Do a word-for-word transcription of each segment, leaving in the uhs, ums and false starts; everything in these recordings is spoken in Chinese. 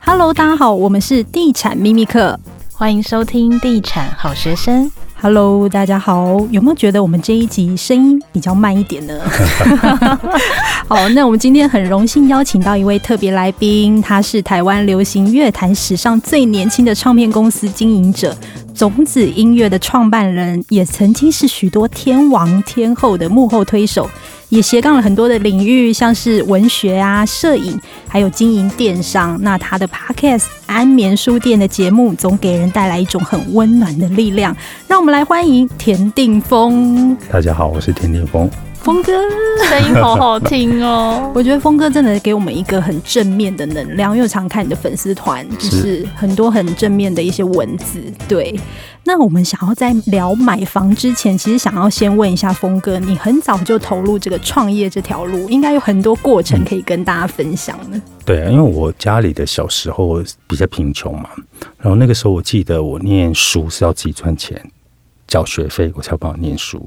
Hello， 大家好，我们是地产秘密课，欢迎收听地产好学生。Hello， 大家好，有没有觉得我们这一集声音比较慢一点呢？好，那我们今天很荣幸邀请到一位特别来宾，他是台湾流行乐坛史上最年轻的唱片公司经营者。种子音乐的创办人，也曾经是许多天王天后的幕后推手，也斜杠了很多的领域，像是文学啊、摄影，还有经营电商。那他的 Podcast 安眠书店的节目，总给人带来一种很温暖的力量。让我们来欢迎田定峰。大家好，我是田定峰。峰哥声音好好听哦。我觉得峰哥真的给我们一个很正面的能量，因为我常看你的粉丝团，就是很多很正面的一些文字。对，那我们想要在聊买房之前，其实想要先问一下峰哥，你很早就投入这个创业这条路，应该有很多过程可以跟大家分享呢。嗯、对啊，因为我家里的小时候比较贫穷嘛，然后那个时候我记得我念书是要自己赚钱缴学费，我才有办法念书。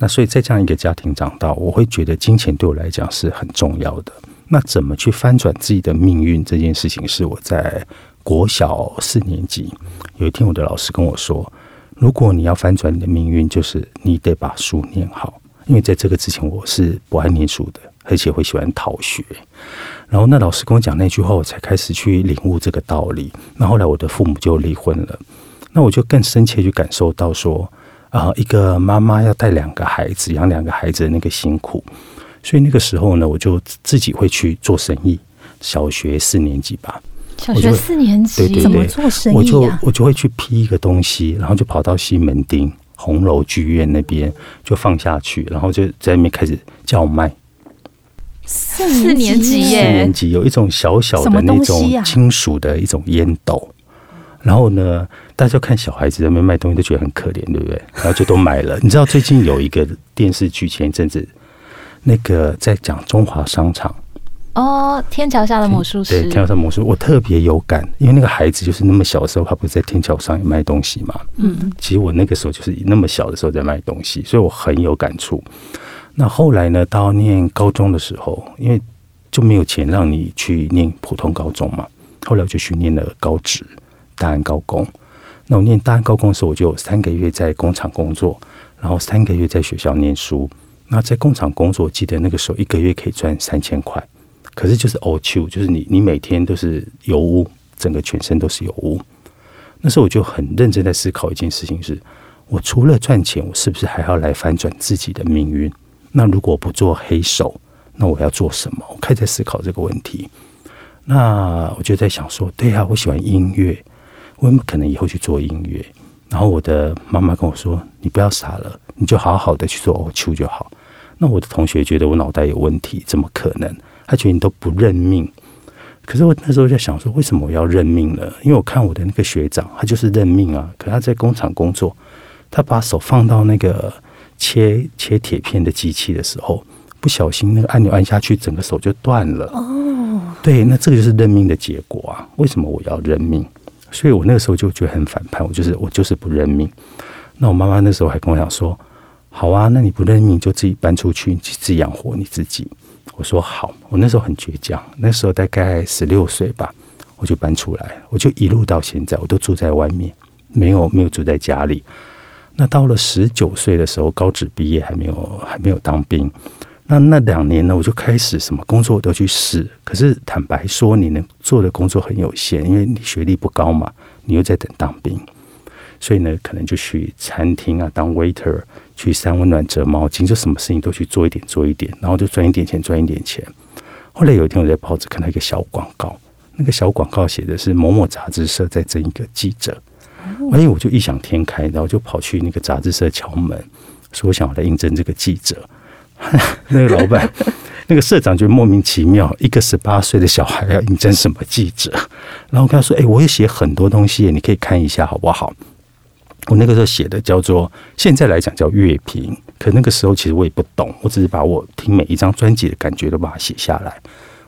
那所以在这样一个家庭长大，我会觉得金钱对我来讲是很重要的。那怎么去翻转自己的命运这件事情，是我在国小四年级有一天，我的老师跟我说，如果你要翻转你的命运，就是你得把书念好。因为在这个之前我是不爱念书的，而且会喜欢逃学。然后那老师跟我讲那句话，我才开始去领悟这个道理。那后来我的父母就离婚了，那我就更深切去感受到说呃，一个妈妈要带两个孩子，养两个孩子的那个辛苦。所以那个时候呢，我就自己会去做生意。小学四年级吧，小学四年级，对对对，怎么做生意啊？我就我就会去批一个东西，然后就跑到西门町红楼剧院那边就放下去，然后就在那边开始叫卖。四年级耶，四年级有一种小小的那种金属的一种烟斗。然后呢，大家看小孩子在那边卖东西都觉得很可怜，对不对？然后就都买了。你知道最近有一个电视剧，前一阵子那个在讲中华商场哦，天桥下的魔术师。对，天桥下的魔术师，我特别有感，因为那个孩子就是那么小的时候，他不是在天桥上也卖东西嘛。嗯，其实我那个时候就是那么小的时候在卖东西，所以我很有感触。那后来呢，到念高中的时候，因为就没有钱让你去念普通高中嘛，后来我就去念了高职。大安高工，那我念大安高工的时候，我就有三个月在工厂工作，然后三个月在学校念书。那在工厂工作，我记得那个时候一个月可以赚三千块，可是就是哦，就是你你每天都是油污，整个全身都是油污。那时候我就很认真在思考一件事情是：我除了赚钱，我是不是还要来翻转自己的命运？那如果不做黑手，那我要做什么？我开始在思考这个问题。那我就在想说，对啊，我喜欢音乐。我可能以后去做音乐，然后我的妈妈跟我说：“你不要傻了，你就好好的去做欧秋就好。”那我的同学觉得我脑袋有问题，怎么可能？他觉得你都不认命。可是我那时候在想说，为什么我要认命呢？因为我看我的那个学长，他就是认命啊。可他在工厂工作，他把手放到那个切切铁片的机器的时候，不小心那个按钮按下去，整个手就断了。哦，对，那这个就是认命的结果啊。为什么我要认命？所以我那个时候就觉得很反叛，我就是我就是不认命。那我妈妈那时候还跟我讲说：“好啊，那你不认命就自己搬出去，你自己养活你自己。”我说好。我那时候很倔强，那时候大概十六岁吧，我就搬出来，我就一路到现在，我都住在外面，没有没有住在家里。那到了十九岁的时候，高职毕业还没有还没有当兵。那那两年呢，我就开始什么工作我都去试，可是坦白说，你能做的工作很有限，因为你学历不高嘛，你又在等当兵，所以呢，可能就去餐厅啊当 waiter， 去三温暖折毛巾，就什么事情都去做一点做一点，然后就赚一点钱赚一点钱。后来有一天我在报纸看到一个小广告，那个小广告写的是某某杂志社在征一个记者，哎，我就异想天开，然后就跑去那个杂志社敲门，说我想要来应征这个记者。那个老板那个社长就莫名其妙，一个十八岁的小孩要应征什么记者？然后跟他说：“哎、欸，我也写很多东西，你可以看一下好不好？”我那个时候写的叫做现在来讲叫乐评，可那个时候其实我也不懂，我只是把我听每一张专辑的感觉都把它写下来，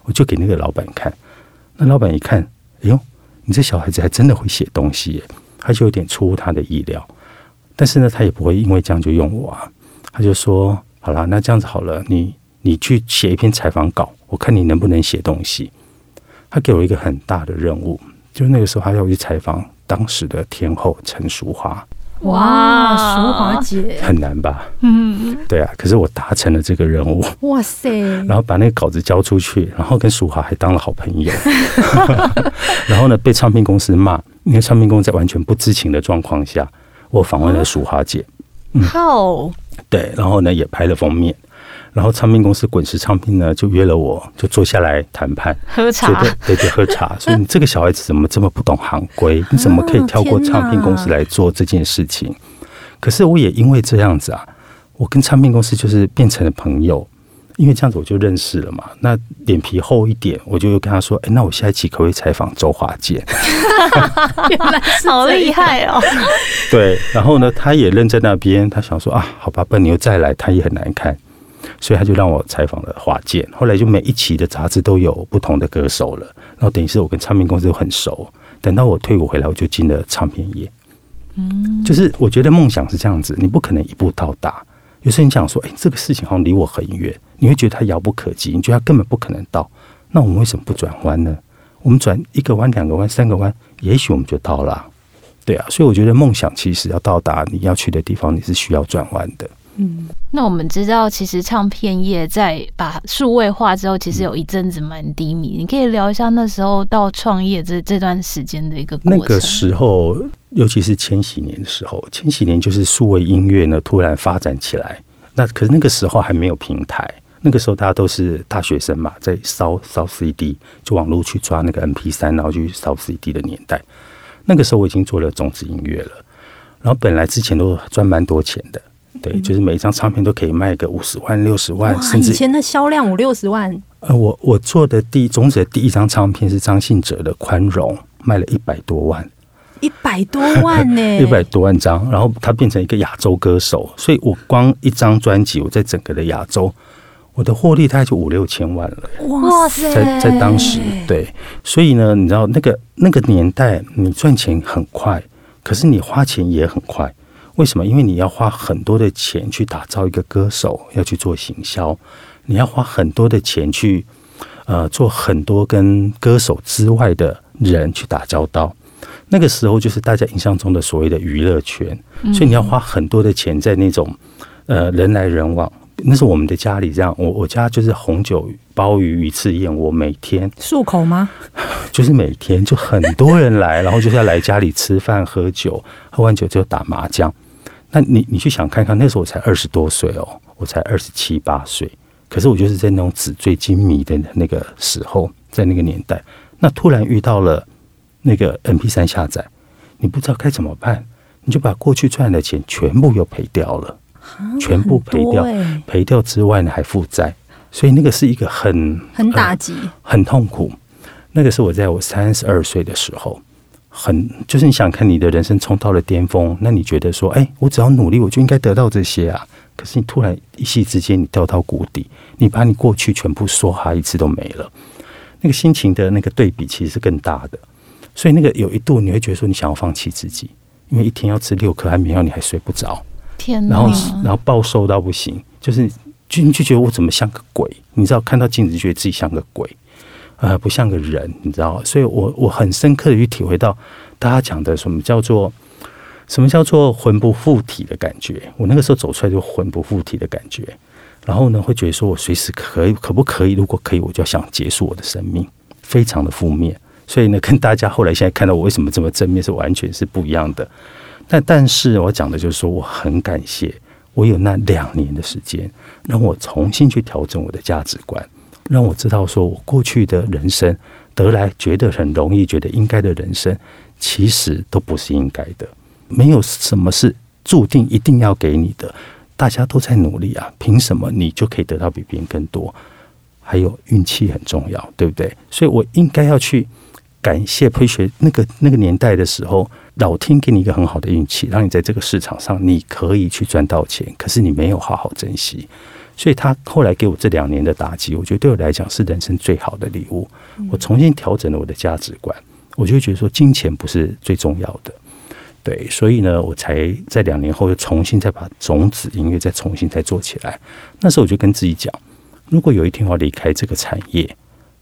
我就给那个老板看。那老板一看，哎呦，你这小孩子还真的会写东西耶，他就有点出乎他的意料。但是呢，他也不会因为这样就用我啊，他就说。好啦，那这样子好了，你你去写一篇采访稿，我看你能不能写东西。他给我一个很大的任务，就那个时候他要去采访当时的天后陈淑桦。哇，淑桦姐很难吧？嗯，对啊。可是我达成了这个任务，哇塞！然后把那个稿子交出去，然后跟淑桦还当了好朋友。然后呢，被唱片公司骂，因为唱片公司在完全不知情的状况下，我访问了淑桦姐。好、嗯，对，然后呢也拍了封面。然后唱片公司滚石唱片呢就约了我，就坐下来谈判喝茶，对对，喝茶。所以你这个小孩子怎么这么不懂行规？你怎么可以跳过唱片公司来做这件事情？可是我也因为这样子啊，我跟唱片公司就是变成了朋友，因为这样子我就认识了嘛。那脸皮厚一点，我就跟他说：“哎，那我下一期可不可以采访周华健？”原来好厉害哦！对，然后呢，他也愣在那边，他想说：“啊，好吧，笨牛再来，他也很难看。”所以他就让我采访了华健，后来就每一期的杂志都有不同的歌手了，然后等于是我跟唱片公司都很熟。等到我退伍回来，我就进了唱片业。嗯，就是我觉得梦想是这样子，你不可能一步到达。有时候你想说，哎、欸，这个事情好像离我很远，你会觉得它遥不可及，你觉得它根本不可能到。那我们为什么不转弯呢？我们转一个弯、两个弯、三个弯，也许我们就到了、啊。对啊，所以我觉得梦想其实要到达你要去的地方，你是需要转弯的。嗯，那我们知道，其实唱片业在把数位化之后，其实有一阵子蛮低迷。你可以聊一下那时候到创业这这段时间的一个过程。那个时候，尤其是千禧年的时候，千禧年就是数位音乐呢突然发展起来。那可是那个时候还没有平台，那个时候大家都是大学生嘛，在烧烧 C D， 就网络去抓那个 M P 三， 然后去烧 C D 的年代。那个时候我已经做了种子音乐了，然后本来之前都赚蛮多钱的。对，就是每一张唱片都可以卖个五十万、六十万，甚至以前的销量五六十万。呃，我我做的第种子的第一张唱片是张信哲的《宽容》，卖了一百多万，一百多万呢、欸，一百多万张。然后他变成一个亚洲歌手，所以我光一张专辑，我在整个的亚洲，我的获利大概就五六千万了。哇塞，在在当时，对，所以呢，你知道那个那个年代，你赚钱很快，可是你花钱也很快。为什么？因为你要花很多的钱去打造一个歌手，要去做行销，你要花很多的钱去呃做很多跟歌手之外的人去打交道。那个时候就是大家印象中的所谓的娱乐圈，所以你要花很多的钱在那种呃人来人往。那是我们的家里这样，我我家就是红酒、鲍鱼、鱼翅宴，我每天漱口吗？就是每天就很多人来，然后就是要来家里吃饭喝酒，喝完酒就打麻将。那你你去想看看，那时候我才二十多岁哦，我才二十七八岁，可是我就是在那种纸醉金迷的那个时候，在那个年代，那突然遇到了那个 M P 三 下载，你不知道该怎么办，你就把过去赚的钱全部又赔掉了，全部赔掉，赔掉之外呢还负债，所以那个是一个很很打击、呃、很痛苦。那个是我在我三十二岁的时候。很就是你想看你的人生冲到了巅峰，那你觉得说，哎、欸，我只要努力我就应该得到这些啊。可是你突然一夕之间你掉到谷底，你把你过去全部说哈一次都没了，那个心情的那个对比其实是更大的。所以那个有一度你会觉得说你想要放弃自己，因为一天要吃六颗安眠药你还睡不着，天哪！然后然后暴瘦到不行，就是就你就觉得我怎么像个鬼？你知道看到镜子觉得自己像个鬼。呃，不像个人，你知道，所以我我很深刻的去体会到大家讲的什么叫做什么叫做魂不附体的感觉。我那个时候走出来就魂不附体的感觉，然后呢，会觉得说我随时可以可不可以？如果可以，我就想结束我的生命，非常的负面。所以呢，跟大家后来现在看到我为什么这么正面是完全是不一样的。但但是我讲的就是说，我很感谢我有那两年的时间，让我重新去调整我的价值观。让我知道说我过去的人生得来觉得很容易觉得应该的人生其实都不是应该的，没有什么是注定一定要给你的，大家都在努力啊，凭什么你就可以得到比别人更多？还有运气很重要，对不对？所以我应该要去感谢培学那个那个年代的时候，老天给你一个很好的运气，让你在这个市场上你可以去赚到钱，可是你没有好好珍惜。所以他后来给我这两年的打击，我觉得对我来讲是人生最好的礼物。我重新调整了我的价值观，我就觉得说金钱不是最重要的，对，所以呢，我才在两年后又重新再把种子音乐再重新再做起来。那时候我就跟自己讲，如果有一天我要离开这个产业，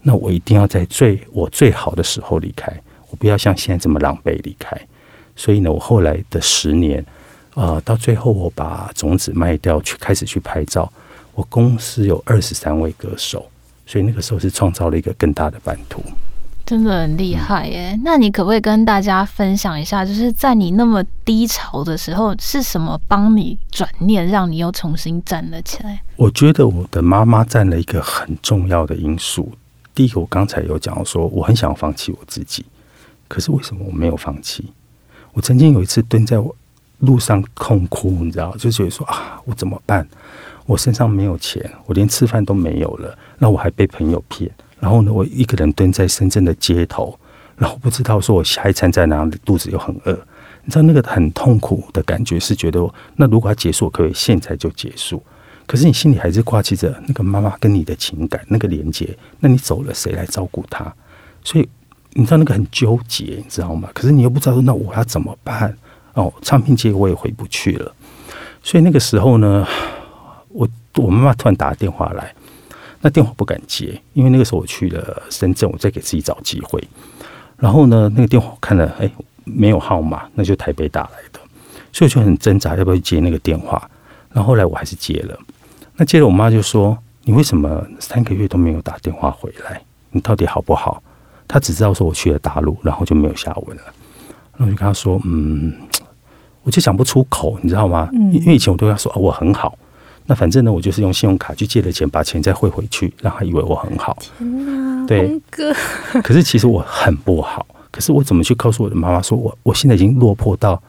那我一定要在最我最好的时候离开，我不要像现在这么狼狈离开。所以呢，我后来的十年啊、呃，到最后我把种子卖掉，去开始去拍照。我公司有二十三位歌手，所以那个时候是创造了一个更大的版图。真的很厉害耶、嗯！那你可不可以跟大家分享一下，就是在你那么低潮的时候，是什么帮你转念，让你又重新站了起来？我觉得我的妈妈占了一个很重要的因素。第一个，我刚才有讲到说，我很想要放弃我自己，可是为什么我没有放弃？我曾经有一次蹲在我路上痛哭，你知道，就觉得说啊，我怎么办？我身上没有钱，我连吃饭都没有了，那我还被朋友骗。然后呢，我一个人蹲在深圳的街头，然后不知道说我下一餐在哪里，肚子又很饿，你知道那个很痛苦的感觉，是觉得那如果要结束，我可以现在就结束。可是你心里还是挂记着那个妈妈跟你的情感那个连接，那你走了谁来照顾她？所以你知道那个很纠结，你知道吗？可是你又不知道说那我要怎么办哦，唱片界我也回不去了。所以那个时候呢，我我妈妈突然打电话来。那电话不敢接，因为那个时候我去了深圳，我再给自己找机会。然后呢，那个电话我看了，哎，没有号码，那就台北打来的，所以我就很挣扎要不要接那个电话。然后后来我还是接了。那接了，我妈就说：“你为什么三个月都没有打电话回来？你到底好不好？”她只知道说我去了大陆，然后就没有下文了。然后我就跟她说：“嗯，我就讲不出口，你知道吗？因为以前我对她说、啊、我很好。”那反正呢，我就是用信用卡去借了钱，把钱再汇回去，让他以为我很好。天哪，对，峰哥。可是其实我很不好。可是我怎么去告诉我的妈妈说我，我现在已经落魄到，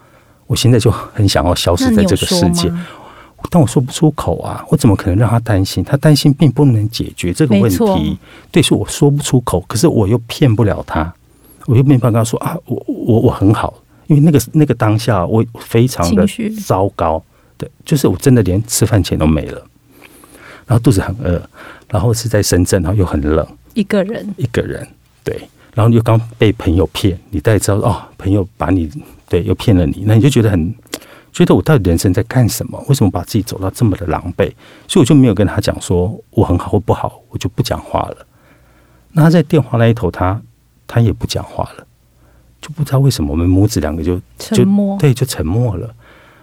我现在就很想要消失在这个世界。但我说不出口啊，我怎么可能让他担心？他担心并不能解决这个问题。对，所以我说不出口，可是我又骗不了他，我又没办法跟他说啊，我我我很好，因为那个那个当下我非常的糟糕。对，就是我真的连吃饭钱都没了，然后肚子很饿，然后是在深圳，然后又很冷，一个人，一个人，对，然后又刚被朋友骗，你大概知道哦，朋友把你对又骗了你，那你就觉得很觉得我到底人生在干什么？为什么把自己走到这么的狼狈？所以我就没有跟他讲说我很好或不好，我就不讲话了。那他在电话那一头，他他也不讲话了，就不知道为什么我们母子两个就沉默，对，就沉默了。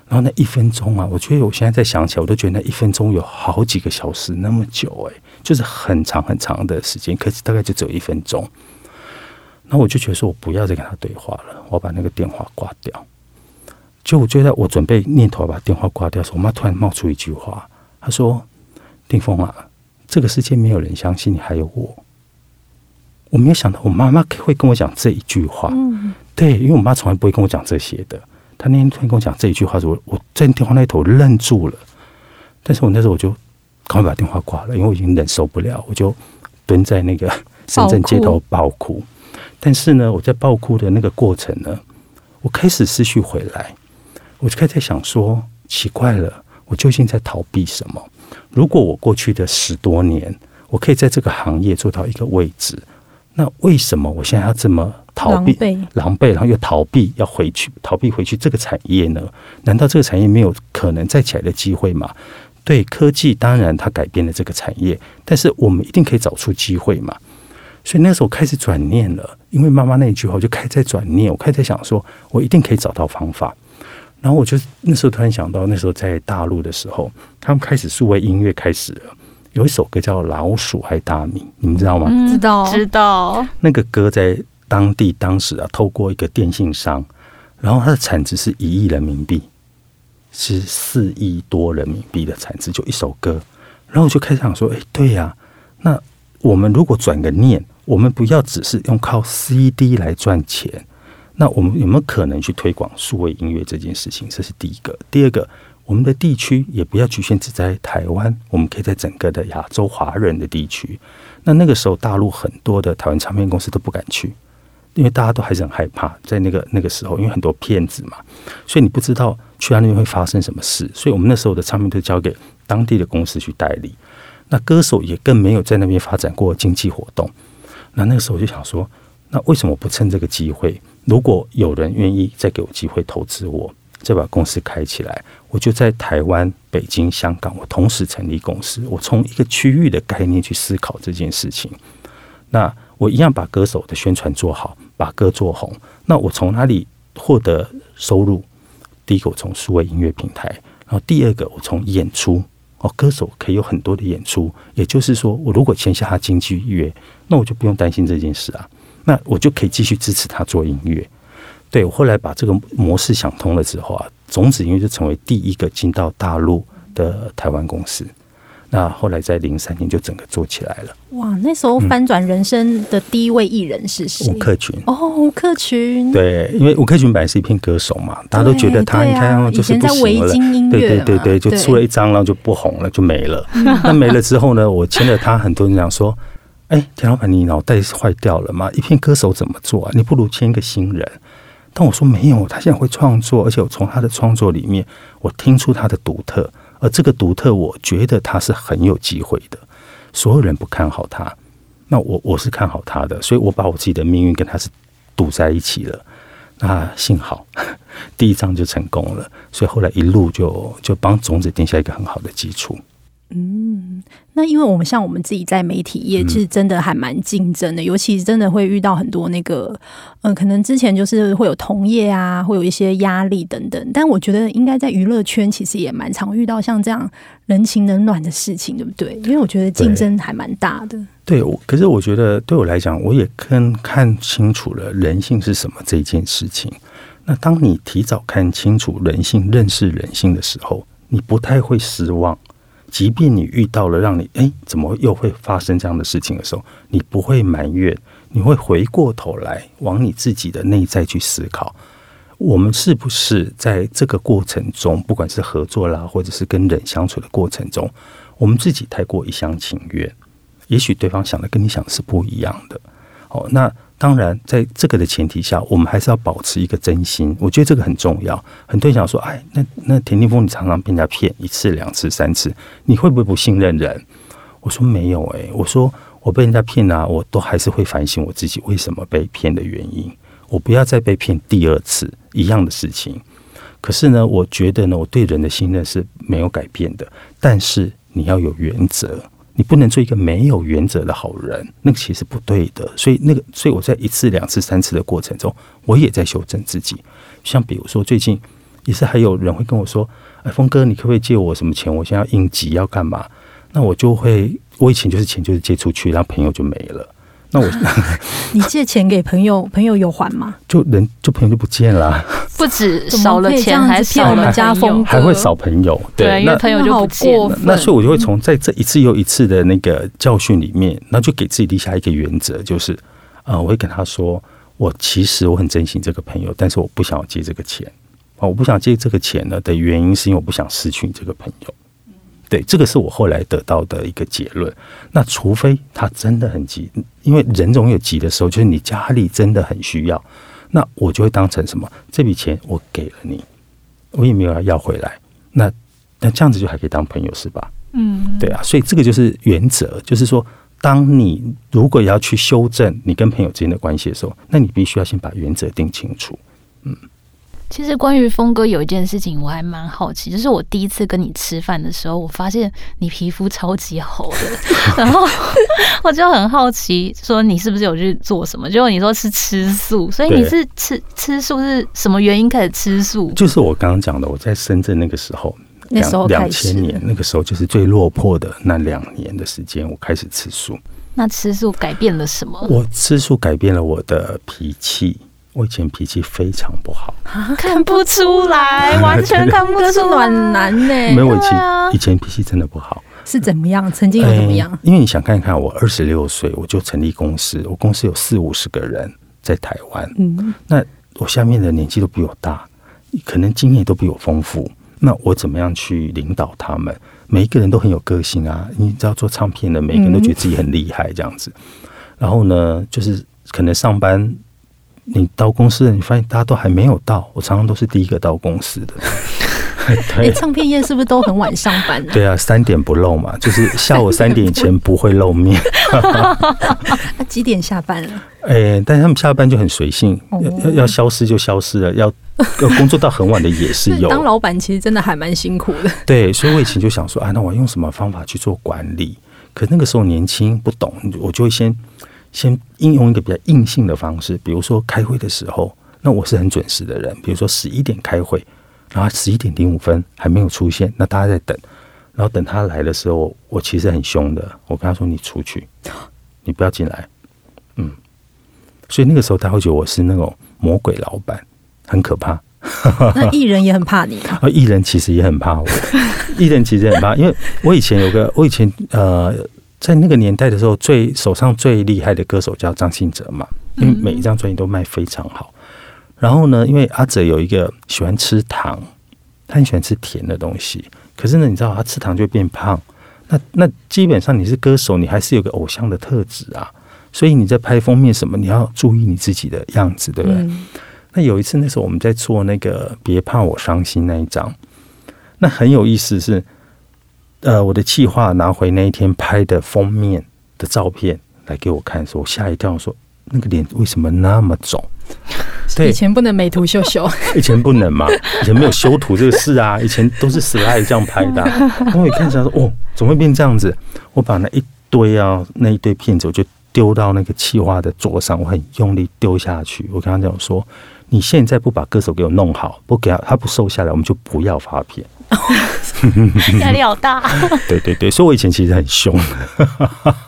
然后那一分钟啊，我觉得我现在再想起来，我都觉得那一分钟有好几个小时那么久、欸，哎，就是很长很长的时间，可是大概就只有一分钟。然后我就觉得说，我不要再跟他对话了，我把那个电话挂掉。就我觉得我准备念头把电话挂掉的时候，我妈突然冒出一句话，她说：“定峰啊，这个世界没有人相信你，还有我。”我没有想到我妈妈会跟我讲这一句话，嗯，对，因为我妈从来不会跟我讲这些的。他那天突然跟我讲这一句话，我我在电话那头愣住了，但是我那时候我就赶快把电话挂了，因为我已经忍受不了，我就蹲在那个深圳街头爆哭。但是呢，我在爆哭的那个过程呢，我开始思绪回来，我就开始在想说，奇怪了，我究竟在逃避什么？如果我过去的十多年，我可以在这个行业做到一个位置，那为什么我现在要这么逃避狼狈，然后又逃避要回去，逃避回去这个产业呢？难道这个产业没有可能再起来的机会吗？对，科技当然它改变了这个产业，但是我们一定可以找出机会嘛。所以那时候开始转念了，因为妈妈那一句话，我就开始在转念，我开始在想说，我一定可以找到方法。然后我就那时候突然想到，那时候在大陆的时候，他们开始数位音乐开始了。有一首歌叫《老鼠爱大米》，你们知道吗？知道，知道。那个歌在当地当时啊，透过一个电信商，然后它的产值是一亿人民币，是四亿多人民币的产值，就一首歌。然后我就开始想说，哎，对呀、啊，那我们如果转个念，我们不要只是用靠 C D 来赚钱，那我们有没有可能去推广数位音乐这件事情？这是第一个。第二个，我们的地区也不要局限只在台湾，我们可以在整个的亚洲华人的地区。那那个时候大陆很多的台湾唱片公司都不敢去，因为大家都还是很害怕，在那个那个时候，因为很多骗子嘛，所以你不知道去到那边会发生什么事。所以我们那时候的唱片都交给当地的公司去代理，那歌手也更没有在那边发展过经济活动。那那个时候我就想说，那为什么不趁这个机会，如果有人愿意再给我机会投资我，再把公司开起来，我就在台湾、北京、香港，我同时成立公司。我从一个区域的概念去思考这件事情。那我一样把歌手的宣传做好，把歌做红。那我从哪里获得收入？第一个，我从数位音乐平台；然后第二个，我从演出。哦，歌手可以有很多的演出，也就是说，我如果签下他经纪约，那我就不用担心这件事啊。那我就可以继续支持他做音乐。对，我后来把这个模式想通了之后啊，种子音乐就成为第一个进到大陆的台湾公司。那后来在零三年就整个做起来了。哇，那时候翻转人生的第一位艺人是谁？吴克群。哦，吴克群。对，因为吴克群本来是一片歌手嘛，大家都觉得他应该就是不行了。对对对对，就出了一张，然后就不红了，就没了。那没了之后呢，我签了他，很多人讲说：“哎、欸，田老板，你脑袋是坏掉了吗？一片歌手怎么做啊？你不如签一个新人。”但我说没有，他现在会创作，而且我从他的创作里面，我听出他的独特。而这个独特，我觉得他是很有机会的。所有人不看好他，那我我是看好他的，所以我把我自己的命运跟他是赌在一起了。那幸好第一张就成功了，所以后来一路就就帮种子定下一个很好的基础。嗯，那因为我们像我们自己在媒体业，其实真的还蛮竞争的，嗯、尤其真的会遇到很多那个，嗯、呃，可能之前就是会有同业啊，会有一些压力等等。但我觉得应该在娱乐圈其实也蛮常遇到像这样人情冷暖的事情，对不对？因为我觉得竞争还蛮大的。对，对，可是我觉得对我来讲，我也更看清楚了人性是什么这件事情。那当你提早看清楚人性、认识人性的时候，你不太会失望。即便你遇到了让你哎、欸、怎么又会发生这样的事情的时候，你不会埋怨，你会回过头来往你自己的内在去思考，我们是不是在这个过程中，不管是合作啦，或者是跟人相处的过程中，我们自己太过一厢情愿，也许对方想的跟你想的是不一样的。哦，那当然在这个的前提下，我们还是要保持一个真心，我觉得这个很重要。很多人想说，哎，那那田定峰你常常被人家骗一次两次三次，你会不会不信任人？我说没有哎、欸，我说我被人家骗啊，我都还是会反省我自己为什么被骗的原因，我不要再被骗第二次一样的事情。可是呢，我觉得呢，我对人的信任是没有改变的，但是你要有原则。你不能做一个没有原则的好人，那个其实不对的。所以那个，所以我在一次、两次、三次的过程中，我也在修正自己。像比如说，最近也是还有人会跟我说：“哎，峰哥，你可不可以借我什么钱？我现在要应急，要干嘛？”那我就会，我以前就是钱就是借出去，然后朋友就没了。那我、啊、你借钱给朋友，朋友有还吗？就人就朋友就不见了、啊，不止少了钱，还少了家风，还会少朋友。对，對因为朋友就不见了。那所以我就会从在这一次又一次的那个教训里面，那就给自己立下一个原则，就是啊、呃，我会跟他说，我其实我很珍惜这个朋友，但是我不想要借这个钱啊、哦，我不想借这个钱呢的原因是因为我不想失去这个朋友。对，这个是我后来得到的一个结论。那除非他真的很急，因为人总有急的时候，就是你家里真的很需要，那我就会当成什么？这笔钱我给了你，我也没有要回来。那那这样子就还可以当朋友是吧？嗯，对啊。所以这个就是原则，就是说，当你如果要去修正你跟朋友之间的关系的时候，那你必须要先把原则定清楚。嗯。其实关于峰哥有一件事情我还蛮好奇，就是我第一次跟你吃饭的时候，我发现你皮肤超级好的，然后我就很好奇说你是不是有去做什么？结果你说是吃素，所以你是吃吃素是什么原因开始吃素？就是我刚刚讲的，我在深圳那个时候，那时候两千年那个时候就是最落魄的那两年的时间，我开始吃素。那吃素改变了什么？我吃素改变了我的脾气。我以前脾气非常不好、啊、看不出来，完全看不出暖男呢、欸。没有，我以前脾气真的不好，是怎么样？曾经有怎么样？欸、因为你想看一看，我二十六岁我就成立公司，我公司有四五十个人在台湾，嗯，那我下面的年纪都比我大，可能经验都比我丰富，那我怎么样去领导他们？每一个人都很有个性啊，你知道做唱片的，每个人都觉得自己很厉害这样子。嗯、然后呢，就是可能上班。你到公司了，你发现大家都还没有到，我常常都是第一个到公司的。对，唱片业是不是都很晚上班、啊？对啊，三点不露嘛，就是下午三点以前不会露面。那几点下班了？哎、欸，但是他们下班就很随性，哦、要, 要消失就消失了，要要工作到很晚的也是有。当老板其实真的还蛮辛苦的。对，所以我以前就想说，啊，那我用什么方法去做管理？可是那个时候年轻不懂，我就会先。先应用一个比较硬性的方式，比如说开会的时候，那我是很准时的人，比如说十一点开会，然后十一点零五分还没有出现，那大家在等，然后等他来的时候，我其实很凶的，我跟他说你出去，你不要进来，嗯，所以那个时候他会觉得我是那种魔鬼老板，很可怕。那艺人也很怕你啊？艺人其实也很怕我，艺人其实很怕，因为我以前有个，我以前呃。在那个年代的时候，最手上最厉害的歌手叫张信哲嘛，因为每一张专辑都卖非常好。然后呢，因为阿哲有一个喜欢吃糖，他很喜欢吃甜的东西。可是呢，你知道他吃糖就变胖。那那基本上你是歌手，你还是有个偶像的特质啊。所以你在拍封面什么，你要注意你自己的样子，对不对？嗯、那有一次那时候我们在做那个《别怕我伤心》那一张，那很有意思是。呃，我的企划拿回那一天拍的封面的照片来给我看的时候，我吓一跳，我说那个脸为什么那么肿？对，以前不能美图秀秀，以前不能嘛，以前没有修图这个事啊，以前都是 slide 这样拍的、啊。然后我一看起来说，哦，怎么会变这样子？我把那一堆啊，那一堆片子我就丢到那个企划的桌上，我很用力丢下去。我跟他讲说，你现在不把歌手给我弄好，不给他，他不收下来，我们就不要发片。压力好大对对对，所以我以前其实很凶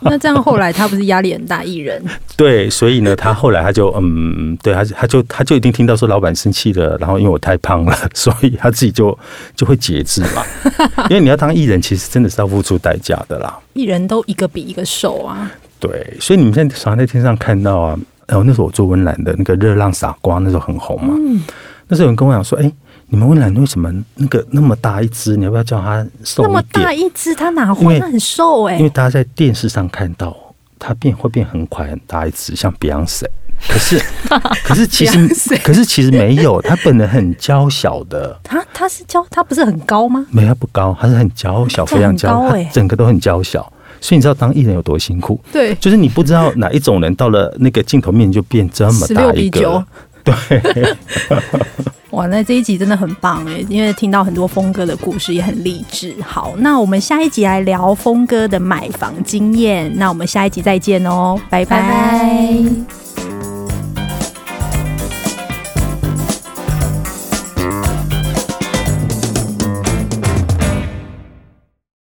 那这样后来他不是压力很大艺人对，所以呢他后来他就嗯对他 就, 他, 就他就一定听到说老板生气了，然后因为我太胖了，所以他自己就就会节制嘛因为你要当艺人其实真的是要付出代价的啦，艺人都一个比一个瘦啊。对，所以你们现在常常在天上看到啊、哦、那时候我做温岚的那个热浪傻瓜，那时候很红嘛、嗯、那时候有人跟我讲说哎、欸你们温岚为什么那个那么大一只？你要不要叫他瘦一点？那么大一只，他哪会？那很瘦哎、欸。因为大家在电视上看到他变会变很快很大一只，像 Beyonce。可是可是其实可是其实没有，他本人很娇小的。他他是娇，他不是很高吗？没，他不高，他是很娇小，非常娇，欸、他整个都很娇小。所以你知道当艺人有多辛苦？对，就是你不知道哪一种人到了那个镜头面就变这么大一个。对哇，那这一集真的很棒耶，因为听到很多峰哥的故事也很励志。好，那我们下一集来聊峰哥的买房经验，那我们下一集再见哦，拜拜。拜拜。